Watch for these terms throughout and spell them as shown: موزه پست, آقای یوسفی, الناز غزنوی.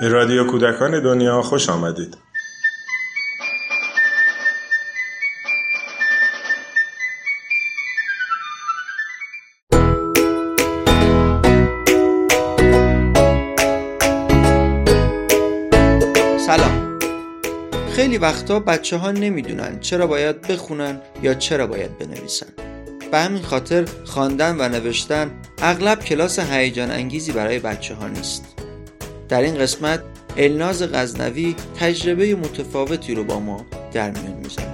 به رادیو کودکان دنیا خوش آمدید. سلام. خیلی وقتا بچه ها نمیدونن چرا باید بخونن یا چرا باید بنویسن. به همین خاطر خواندن و نوشتن اغلب کلاس هیجان انگیزی برای بچه ها نیست. در این قسمت الناز غزنوی تجربه متفاوتی رو با ما در میون میذاره.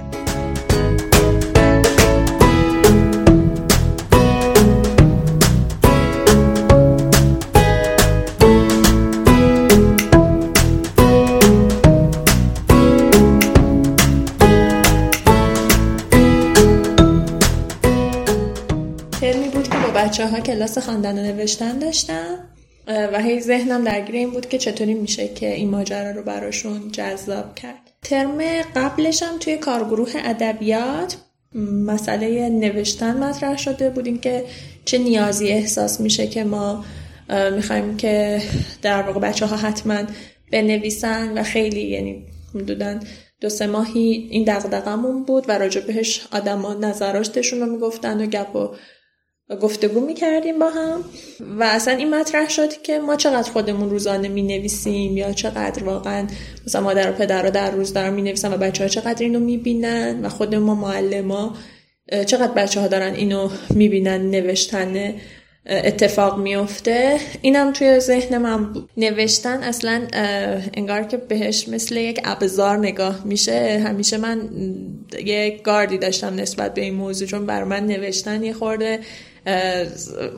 ترمی بود که با بچه‌ها کلاس خواندن و نوشتن داشتم و هی ذهنم درگیر این بود که چطوری میشه که این ماجرا رو براشون جذاب کرد. ترم قبلشم توی کارگروه ادبیات مسئله نوشتن مطرح شده بود، این که چه نیازی احساس میشه که ما میخوایم که در واقع بچه‌ها حتما بنویسن و خیلی یعنی حدوداً 2-3 ماهی این دغدغه‌مون بود و راجع بهش آدما نظراتشون رو میگفتن و گفتگو میکردیم با هم و اصلا این مطرح شد که ما چقدر خودمون روزانه مینویسیم یا چقدر واقعا مثلا مادر و پدرها در روز دارن مینویسن و بچه‌ها چقدر اینو میبینن و خود ما معلما چقدر بچه‌ها دارن اینو میبینن نوشتن اتفاق میفته. اینم توی ذهن من بود. نوشتن اصلا انگار که بهش مثل یک ابزار نگاه میشه. همیشه من یک گاردی داشتم نسبت به این موضوع، چون برای من نوشتن یه خورده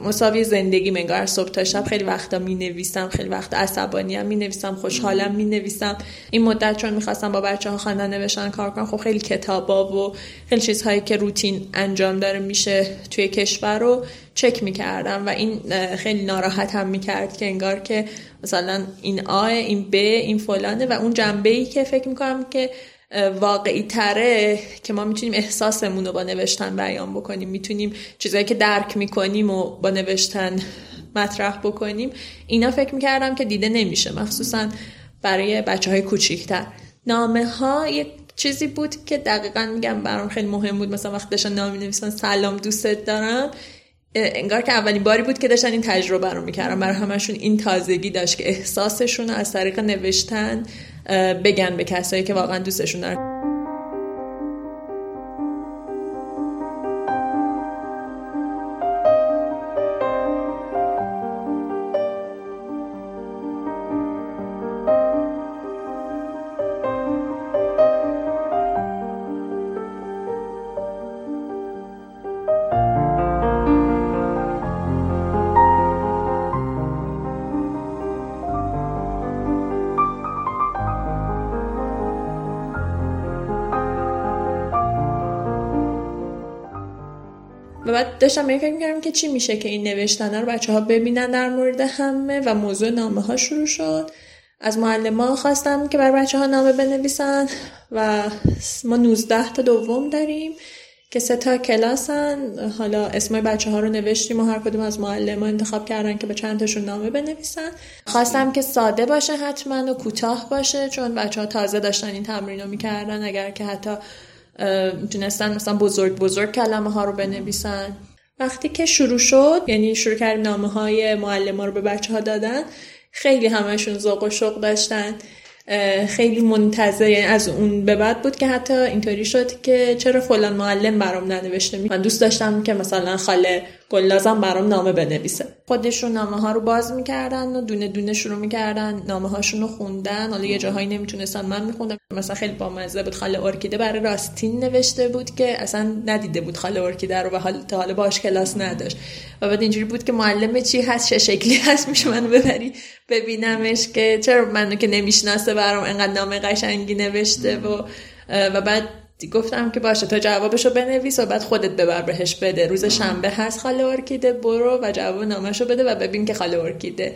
مساوی زندگی منگار صبح تا شب. خیلی وقتا می نویسم، خیلی وقتا عصبانیم می نویسم، خوشحالم می نویسم. این مدت چون میخواستم با بچه ها خواندن نوشتن کار کنم، خب خیلی کتابا و خیلی چیزهایی که روتین انجام داره میشه توی کشور رو چک میکردم و این خیلی ناراحتم میکرد که انگار که مثلا این این این فلانه و اون جنبه‌ای که فکر میکنم که واقعی تره که ما میتونیم احساسمون رو با نوشتن بیان بکنیم، میتونیم چیزایی که درک میکنیم و با نوشتن مطرح بکنیم، اینا فکر میکردم که دیده نمیشه مخصوصا برای بچه های کوچیکتر. نامه ها یک چیزی بود که دقیقا میگم برام خیلی مهم بود. مثلا وقتی داشتن نامه نویسن سلام دوستت دارم، انگار که اولین باری بود که داشتن این تجربه رو میکردن. برای همشون این تازگی داشت که احساسشون رو از طریق نوشتن بگن به کسایی که واقعا دوستشون دارن. و بعد داشتم فکر می‌کردم که چی میشه که این نوشتن‌ها رو بچه‌ها ببینن در مورد همه و موضوع نامه‌ها شروع شد. از معلم‌ها خواستم که برای بچه‌ها نامه بنویسن و ما 19 تا دوم داریم که 3 تا کلاسن. حالا اسمای بچه‌ها رو نوشتیم و هر کدوم از معلم‌ها انتخاب کردن که به چند تاشون نامه بنویسن. خواستم که ساده باشه حتما و کوتاه باشه، چون بچه‌ها تازه داشتن این تمرین رو می‌کردن. اگر که حتی میتونستن مثلا بزرگ کلمه ها رو بنویسن. وقتی که شروع شد، یعنی شروع کردیم نامه های معلم ها رو به بچه ها دادن، خیلی همشون ذوق و شوق داشتن، خیلی منتظر. یعنی از اون به بعد بود که حتی اینطوری شد که چرا فلان معلم برام ننوشته. من دوست داشتم که مثلا خاله گلنازم برام نامه بنویسه. خودشون نامه ها رو باز میکردن و دونه دونه شروع میکردن نامه هاشون رو خوندن. حالا یه جاهایی نمیتونستن، من میخوندم. مثلا خیلی بامزه بود، خاله ارکیده برای راستین نوشته بود که اصلا ندیده بود خاله ارکیده رو و تا حالا باهاش کلاس نداشت. و بعد اینجوری بود که معلم چی هست، چه شکلی هست، میشه منو ببری ببینمش که چرا منو که نمیشناسه برام انقدر نامه قشنگی نوشته. و بعد گفتم که باشه تو جوابشو بنویس و بعد خودت ببر بهش بده. روز شنبه هست خاله ارکیده، برو و جواب نامشو بده و ببین که خاله ارکیده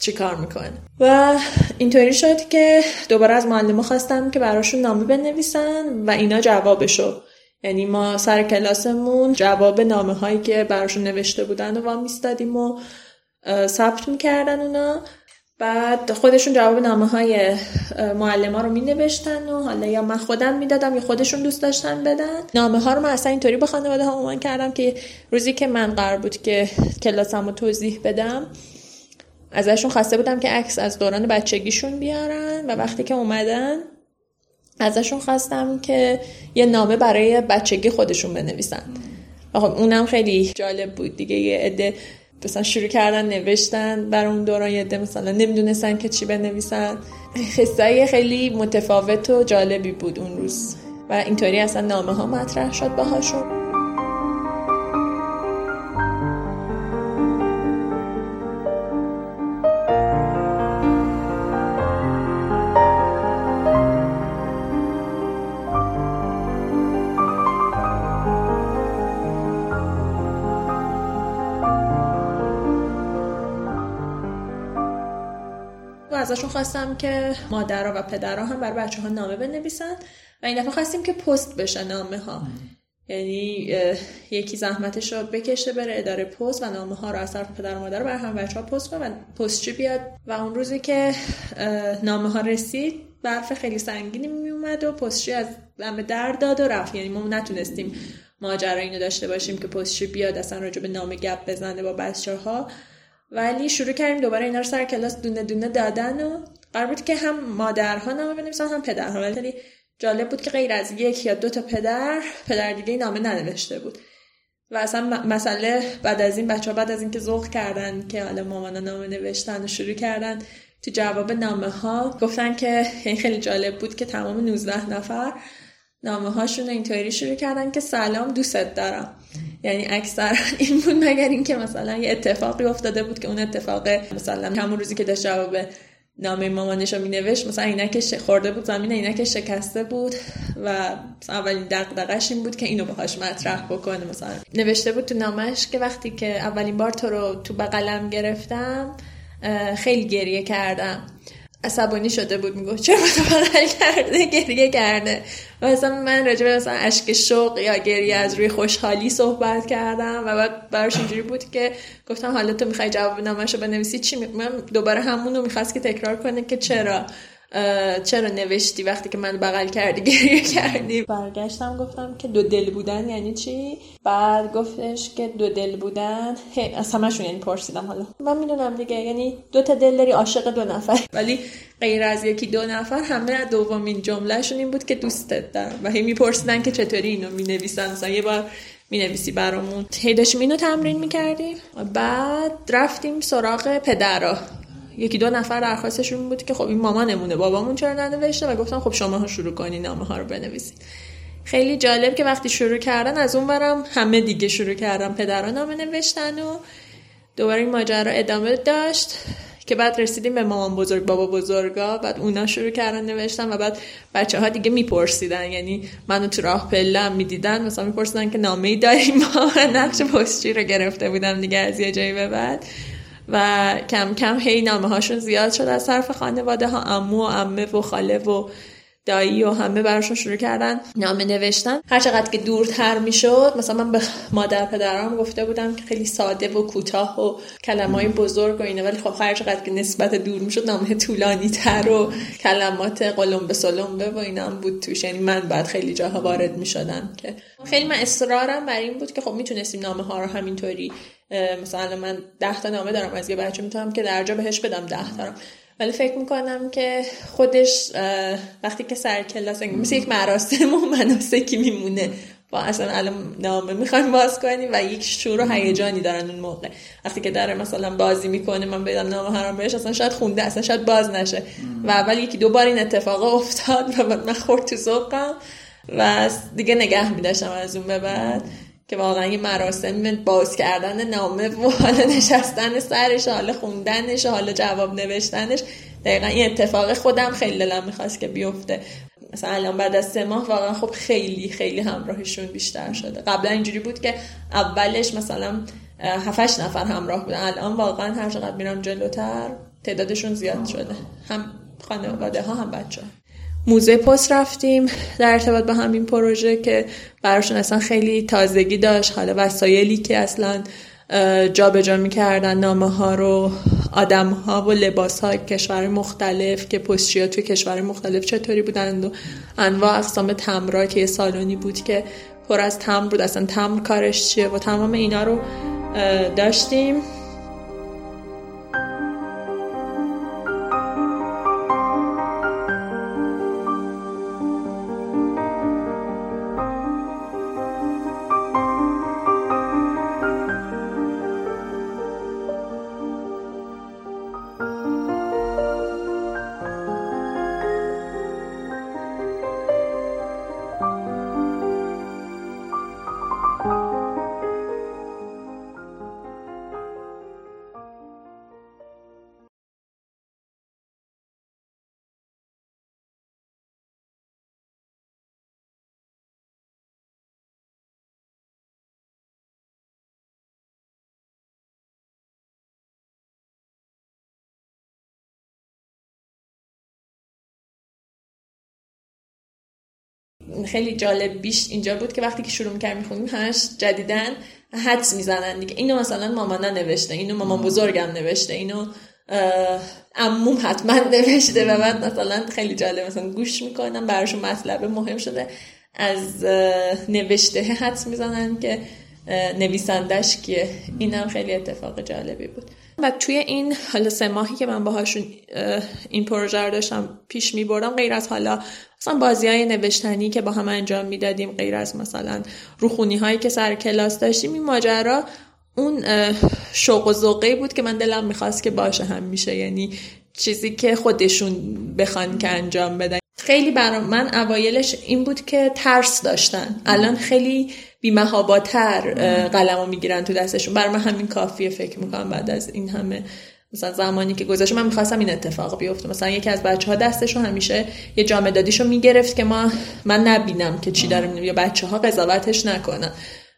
چی کار میکنه. و اینطوری شد که دوباره از معلم‌ها خواستم که براشون نامه بنویسن و اینا جوابشو، یعنی ما سر کلاسمون جواب نامه هایی که براشون نوشته بودن و وامیستادیم و ثبت میکردن اونا. بعد خودشون جواب نامه‌های معلم‌ها رو می‌نوشتن و حالا یا من خودم میدادم یا خودشون دوست داشتن بدن. نامه‌ها رو من اصلا اینطوری به خانواده ها عنوان کردم که روزی که من قرار بود که کلاسمو توضیح بدم ازشون خواسته بودم که عکس از دوران بچگیشون بیارن و وقتی که اومدن ازشون خواستم که یه نامه برای بچگی خودشون بنویسن. و خب اونم خیلی جالب بود دیگه. یه عده مثلا شروع کردن نوشتن برای اون دوران، یه عده مثلا نمیدونستن که چی بنویسن. قصه‌ای خیلی متفاوت و جالبی بود اون روز و اینطوری اصلا نامه ها مطرح شد باهاشون. ازشون خواستم که مادرها و پدرها هم برای بچه‌ها نامه بنویسن و این دفعه خواستیم که پست بشه نامه ها. یعنی یکی زحمتش رو بکشه بره اداره پست و نامه ها رو از طرف پدر و مادر برای هم بچه‌ها پست کنه و پستچی بیاد. و اون روزی که نامه ها رسید برف خیلی سنگینی می اومد و پستچی از دم در داد و رفت. یعنی ما نتونستیم ماجرا اینو داشته باشیم که پستچی بیاد اصلا راجع به نامه گپ بزنه با بچه‌ها، ولی شروع کردیم دوباره اینا رو سر کلاس دونه دونه دادن و قرار بود که هم مادرها نامه بنویسن هم پدرها، ولی جالب بود که غیر از یک یا دو تا پدر دیگه نامه ننوشته بود. و اصلا مسئله بعد از این بچه‌ها بعد از این که ذوق کردن که حالا مامانا نامه نوشتن و شروع کردن تو جواب نامه ها گفتن که این خیلی جالب بود که تمام 19 نفر نامه هاشون اینطوری شروع کردن که سلام دوستت دارم. یعنی اکثر این بود، مگر اینکه مثلا یه اتفاقی افتاده بود که اون اتفاق مثلا همون روزی که داشت جواب نامه مامانش رو مینوشت مثلا عینکش خورده بود زمین، عینکش شکسته بود و اولین دغدغش این بود که اینو باهاش مطرح بکنه. مثلا نوشته بود تو نامش که وقتی که اولین بار تو رو تو بغلم گرفتم خیلی گریه کردم، عصبانی شده بود، میگفت چرا بغل کرده گریه کرده. و مثلا من راجع به مثلا اشک شوق یا گریه از روی خوشحالی صحبت کردم و بعد براش اینجوری بود که گفتم حالا تو میخوای جواب نامه‌شو بنویسی چی؟ من دوباره همون رو می‌خواست که تکرار کنه که چرا نوشتی وقتی که من بغل کردی گریه کردی. برگشتم گفتم که دو دل بودن یعنی چی؟ بعد گفتش که دو دل بودن از همشون یعنی پرسیدم حالا من میدونم دیگه یعنی دو تا دل داری عاشق دو نفر، ولی غیر از یکی دو نفر همه دومین جملهشون این بود که دوستت دارم و هی میپرسیدن که چطوری اینو مینویسن. مثلا یه بار مینویسی برامون، هی داشتیم اینو تمرین میکردیم. بعد رفتیم سراغ پدرها، یکی دو نفر درخواستشون بود که خب این مامانمونه بابامون چرا ننوشته و گفتم خب شماها شروع کنین نامه ها رو بنویسید. خیلی جالب که وقتی شروع کردن از اون برم همه دیگه شروع کردن پدرها نامه نوشتن و دوباره این ماجرا ادامه داشت که بعد رسیدیم به مامان بزرگ بابا بزرگا، بعد اونا شروع کردن نوشتن و بعد بچه‌ها دیگه میپرسیدن، یعنی منو تو راه پله‌ام میدیدن مثلا میپرسیدن که نامه‌ای داریم. ما نقش پستچی رو گرفته بودم دیگه از یه جایی به بعد و کم کم هی نامه هاشون زیاد شد از طرف خانواده ها. عمو و عمه و خاله و دایی و همه براشون شروع کردن نامه نوشتن. هر چقدر که دورتر میشد مثلا من به مادر پدرام گفته بودم که خیلی ساده و کوتاه و کلمات بزرگ و اینه، ولی خب هر چقدر که نسبت دور میشد نامه طولانی تر و کلمات قلمبه سلمبه و اینام بود توش. یعنی من بعد خیلی جاها وارد میشدم که خیلی من اصرارم بر این بود که خب میتونستیم نامه ها رو همینطوری مثلا من 10 تا نامه دارم از یه بچه میتونم که درجا بهش بدم 10 تا، ولی فکر میکنم که خودش وقتی که سر کلاس مثل یک مراسم و مناسکی میمونه با اصلا الان نامه میخوایم باز کنیم و یک شور و هیجانی دارن اون موقع وقتی که داره مثلا بازی میکنه من بدم نامه هرام بهش اصلا شاید خونده اصلا شاید باز نشه و اول یکی دو بار این اتفاق افتاد و من خورد تو ذوقم و دیگه نگه میداشتم از اون به بعد که واقعا یه مراسم باز کردن نامه و حالا نشستن سرش حالا خوندنش حالا جواب نوشتنش. دقیقا این اتفاق خودم خیلی دلم میخواست که بیفته. مثلا الان بعد از 3 ماه واقعا خب خیلی خیلی همراهشون بیشتر شده. قبلا اینجوری بود که اولش مثلا 7-8 نفر همراه بودن، الان واقعا هر چقدر میرم جلوتر تعدادشون زیاد شده، هم خانواده ها هم بچه ها. موزه پست رفتیم در ارتباط با همین پروژه که براشون اصلا خیلی تازگی داشت، حالا وسایلی که اصلا جابجا می‌کردن نامه‌ها رو، آدم‌ها و لباس‌ها کشور مختلف که پستچی‌ها تو کشور مختلف چطوری بودن و انواع اقسام تمرا که یه سالونی بود که پر از تمر بود، اصلا تمر کارش چیه و تمام اینا رو داشتیم. خیلی جالب بیش اینجا بود که وقتی که شروع می‌کردیم می‌خوندیم همش جدیدن حدس می‌زنن دیگه، اینو مثلا مامانم نوشته، اینو مامان بزرگم نوشته، اینو عموم حتما نوشته و بعد مثلا خیلی جالب مثلا گوش می‌کنم براشون مطلب مهم شده از نوشته حدس می‌زنن که نویسندش کیه. اینم خیلی اتفاق جالبی بود. و توی این حالا 3 ماهی که من باهاشون این پروژه رو داشتم پیش می‌بردم، غیر از حالا مثلا بازی‌های نوشتنی که با هم انجام میدادیم، غیر از مثلا روخونی‌هایی که سر کلاس داشتیم، این ماجرا اون شوق و ذوقی بود که من دلم می‌خواست که باشه همیشه، یعنی چیزی که خودشون بخوان که انجام بدن. خیلی برام من اوایلش این بود که ترس داشتن، الان خیلی بی‌مهاباتر قلمو میگیرن تو دستشون. برام همین کافیه فکر میکنم بعد از این همه مثلا زمانی که گذشت. من می‌خواستم این اتفاق بیفته، مثلا یکی از بچه‌ها دستشو همیشه یه جام دادیشو میگرفت که من نبینم که چی داره می‌بینه یا بچه‌ها قضاوتش نکنن،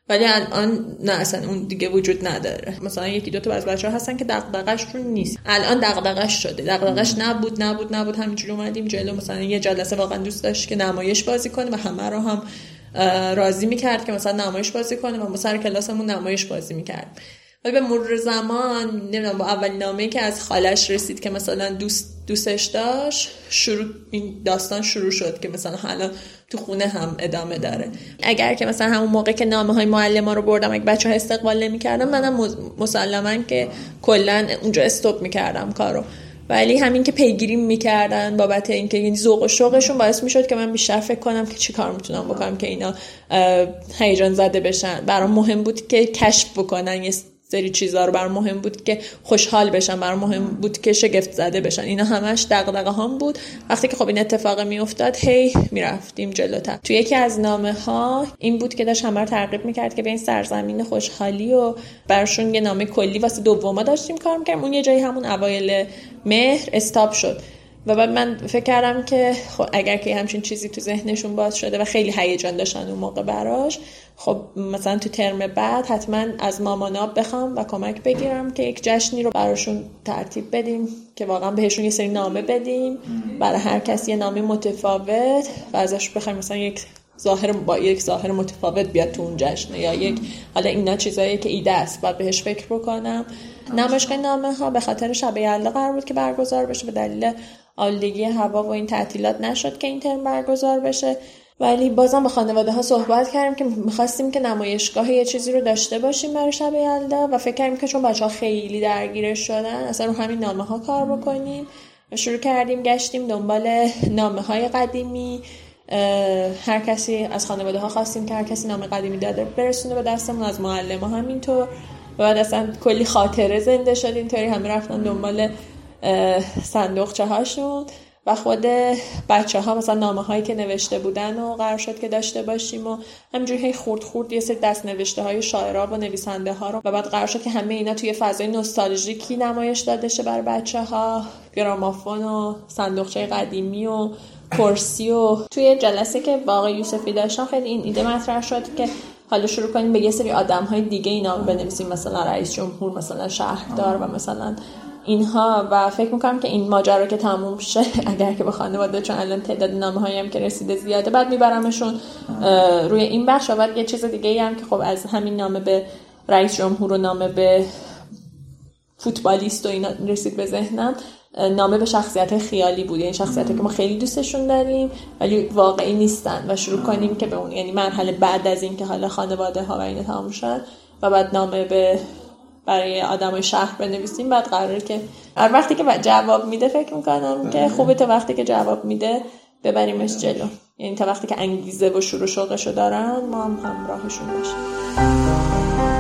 ولی الان نه، اصلا اون دیگه وجود نداره. مثلا یکی دو تا از بچه‌ها هستن که دغدغه‌شون نیست، الان دغدغه‌ش شده، دغدغه‌ش نبود همینجوری اومدیم جلو. مثلا یه جلسه واقعا دوست داشت که نمایش بازی کنه و همه رو هم راضی می‌کرد که مثلا نمایش بازی کنه و ما سر کلاسمون نمایش بازی می‌کرد. ولی به مرور زمان نمیدونم، با اولین نامه‌ای که از خالش رسید که مثلا دوستش داشت، شروع این داستان شروع شد که مثلا حالا تو خونه هم ادامه داره. اگر که مثلا همون موقع که نامه‌های معلم‌ها رو بردم اگه بچه‌ها استقبال نمی‌کردن، منم مسلماً که کلاً اونجا استاپ می‌کردم کارو، ولی همین که پیگیری می‌کردن بابت اینکه یعنی ذوق و شوقشون باعث می‌شد که من بیشتر فکر کنم که چی کار می‌تونم بکنم که اینا هیجان زده بشن. برام مهم بود که کشف بکنن یه سری چیزا رو، برام مهم بود که خوشحال بشن، برام مهم بود که شگفت زده بشن. اینا همش دغدغه هام بود. وقتی که خب این اتفاق میافتاد هی میرفتیم جلوتر. تو یکی از نامه ها این بود که داشت همه رو ترغیب میکرد که به این سرزمین خوشحالی و برشون یه نامه کلی واسه دوما داشتیم کار میکردیم. اون یه جایی همون اوایل مهر استاپ شد و بعد من فکر کردم که خب اگر که همچین چیزی تو ذهنشون باز شده و خیلی هیجان داشتن اون موقع براش، خب مثلا تو ترم بعد حتما از مامانا بخوام و کمک بگیرم که یک جشنی رو براشون ترتیب بدیم که واقعا بهشون یه سری نامه بدیم، برای هر کسی یه نامه متفاوت و ازش بخوایم مثلا یک ظاهر متفاوت بیاد تو اون جشن، یا یک حالا اینا چیزایی که ایده است بعد بهش فکر بکنم. نمایشگاه نامه ها به خاطر شب یلدا قرار بود که برگزار بشه، به دلیل آلودگی هوا و این تعطیلات نشد که این ترم برگزار بشه، ولی بازم با خانواده ها صحبت کردیم که می‌خواستیم که نمایشگاه یه چیزی رو داشته باشیم برای شب یلدا و فکر کردیم که چون بچه‌ها خیلی درگیرش شدن اصلا رو همین نامه‌ها کار بکنیم. شروع کردیم گشتیم دنبال نامه‌های قدیمی، هر کسی از خانواده ها خواستیم که هر کسی نامه قدیمی داده برسونه به دستمون، از معلم‌ها همینطور، و بعد اصلا کلی خاطره زنده شد. اینطوری همه رفتن دنبال صندوقچه هاشون و خود بچه ها مثلا نامه هایی که نوشته بودن و قرار شد که داشته باشیم و همینجوری خورد یه سری دست نوشته های شاعرها و نویسنده ها رو، و بعد قرار شد که همه اینا توی فضای نوستالژیکی نمایش داده شه برای بچه ها، گرامافون و صندوقچه قدیمی و کرسی. و توی جلسه که با آقای یوسفی داشتم خیلی این ایده مطرح شد که حالا شروع کنیم به یه سری آدم‌های دیگه اینا بنویسیم، مثلا رئیس جمهور، مثلا شهردار و مثلا اینها. و فکر میکنم که این ماجرا که تموم شه اگر که به خانواده، چون الان تعداد نامه‌هایی هم که رسیده زیاده، بعد میبرمشون روی این بخش و بعد یه چیز دیگه ای هم که خب از همین نامه به رئیس جمهور و نامه به فوتبالیست و اینا رسید به ذهنم، نامه به شخصیت خیالی بود، یعنی شخصیتی که ما خیلی دوستشون داریم ولی واقعی نیستن و شروع کنیم که به اون، یعنی مرحله بعد از این که حالا خانواده ها و اینا تمام شد و بعد نامه به برای آدمای شهر بنویسیم. بعد قراره که هر وقتی که جواب میده فکر میکنم که خوبه تا وقتی که جواب میده ببریمش جلو، یعنی تا وقتی که انگیزه و شروع شوقشو دارن ما هم همراهشون باشیم.